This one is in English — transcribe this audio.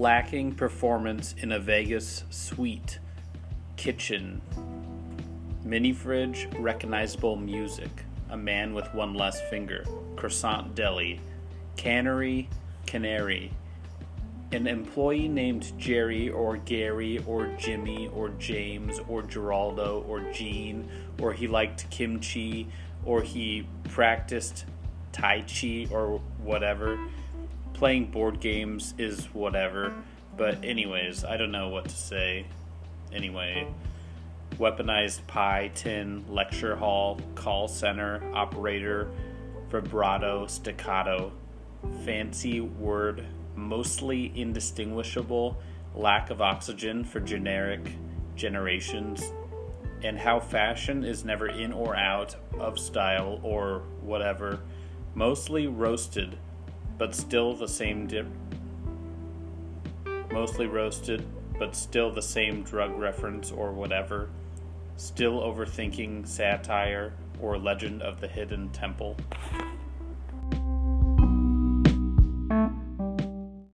lacking performance in a Vegas suite, kitchen, mini fridge, recognizable music, a man with one less finger, croissant deli, canary, an employee named Jerry or Gary or Jimmy or James or Geraldo or Gene, or he liked kimchi, or he practiced tai chi or whatever. Playing board games is whatever. But anyways, I don't know what to say. Anyway, weaponized pie tin, lecture hall, call center, operator, vibrato, staccato, fancy word, mostly indistinguishable, lack of oxygen for generic generations, and how fashion is never in or out of style or whatever, mostly roasted, but still the same drug reference or whatever, still overthinking satire or legend of the hidden temple.